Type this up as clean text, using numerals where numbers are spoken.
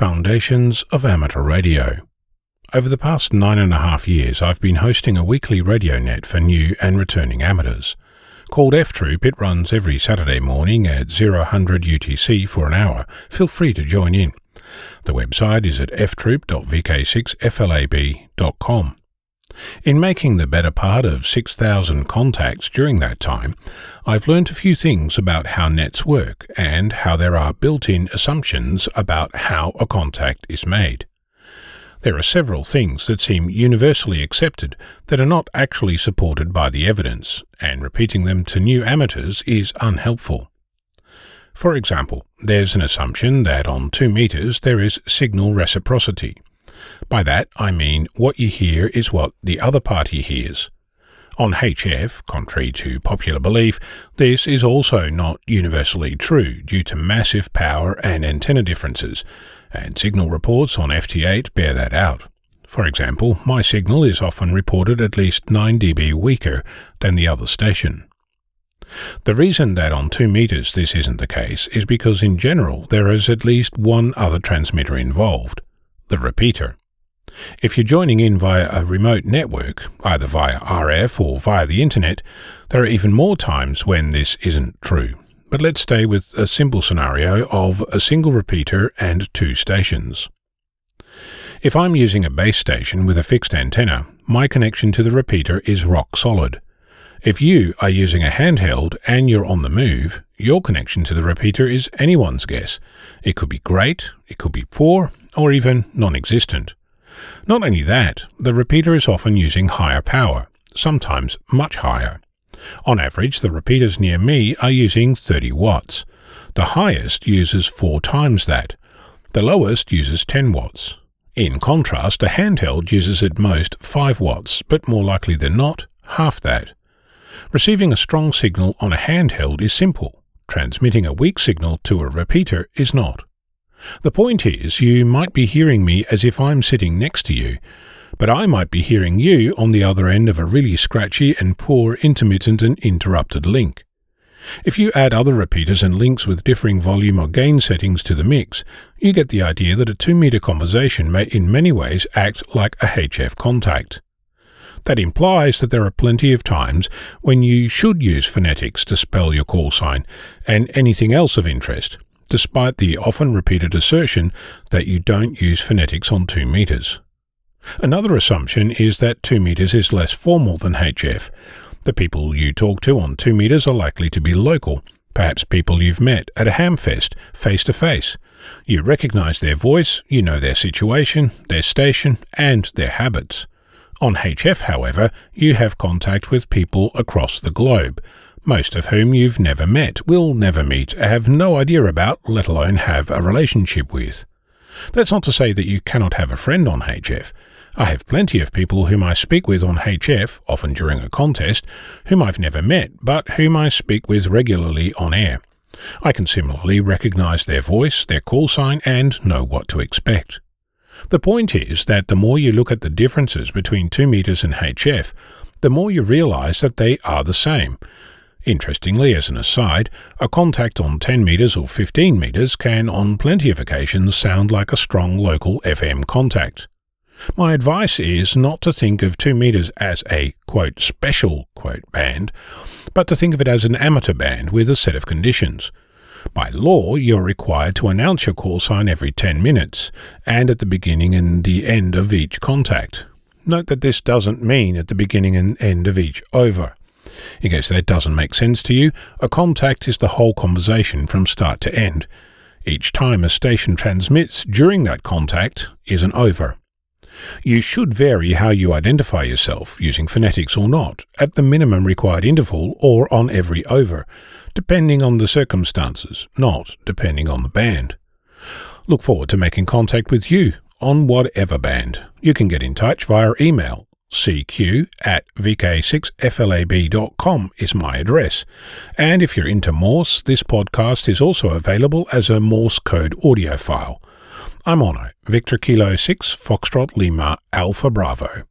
Foundations of Amateur Radio. Over the past 9.5 years, I've been hosting a weekly radio net for new and returning amateurs. Called F-Troop, it runs every Saturday morning at 0100 UTC for an hour. Feel free to join in. The website is at ftroop.vk6flab.com. In making the better part of 6,000 contacts during that time, I've learnt a few things about how nets work and how there are built-in assumptions about how a contact is made. There are several things that seem universally accepted that are not actually supported by the evidence, and repeating them to new amateurs is unhelpful. For example, there's an assumption that on 2 meters there is signal reciprocity. By that, I mean what you hear is what the other party hears. On HF, contrary to popular belief, this is also not universally true due to massive power and antenna differences, and signal reports on FT8 bear that out. For example, my signal is often reported at least 9 dB weaker than the other station. The reason that on 2 meters this isn't the case is because in general there is at least one other transmitter involved: the repeater. If you're joining in via a remote network, either via RF or via the internet, there are even more times when this isn't true. But let's stay with a simple scenario of a single repeater and 2 stations. If I'm using a base station with a fixed antenna, my connection to the repeater is rock solid. If you are using a handheld and you're on the move, your connection to the repeater is anyone's guess. It could be great, it could be poor, or even non-existent. Not only that, the repeater is often using higher power, sometimes much higher. On average, the repeaters near me are using 30 watts. The highest uses 4 times that. The lowest uses 10 watts. In contrast, a handheld uses at most 5 watts, but more likely than not, half that. Receiving a strong signal on a handheld is simple. Transmitting a weak signal to a repeater is not. The point is, you might be hearing me as if I'm sitting next to you, but I might be hearing you on the other end of a really scratchy and poor intermittent and interrupted link. If you add other repeaters and links with differing volume or gain settings to the mix, you get the idea that a 2-meter conversation may in many ways act like a HF contact. That implies that there are plenty of times when you should use phonetics to spell your call sign and anything else of interest, despite the often repeated assertion that you don't use phonetics on 2 meters. Another assumption is that 2 meters is less formal than HF. The people you talk to on 2 meters are likely to be local, perhaps people you've met at a hamfest, face-to-face. You recognize their voice, you know their situation, their station, and their habits. On HF, however, you have contact with people across the globe, most of whom you've never met, will never meet, have no idea about, let alone have a relationship with. That's not to say that you cannot have a friend on HF. I have plenty of people whom I speak with on HF, often during a contest, whom I've never met, but whom I speak with regularly on air. I can similarly recognize their voice, their call sign, and know what to expect. The point is that the more you look at the differences between 2 meters and HF, the more you realize that they are the same. Interestingly, as an aside, a contact on 10 meters or 15 meters can on plenty of occasions sound like a strong local FM contact. My advice is not to think of 2 meters as a, quote, special, quote, band, but to think of it as an amateur band with a set of conditions. By law, you're required to announce your call sign every 10 minutes, and at the beginning and the end of each contact. Note that this doesn't mean at the beginning and end of each over. In case that doesn't make sense to you, a contact is the whole conversation from start to end. Each time a station transmits during that contact is an over. You should vary how you identify yourself, using phonetics or not, at the minimum required interval or on every over, depending on the circumstances, not depending on the band. Look forward to making contact with you on whatever band. You can get in touch via email. cq@vk6flab.com is my address. And if you're into Morse, this podcast is also available as a Morse code audio file. I'm Ono, Victor Kilo 6, Foxtrot Lima, Alpha Bravo.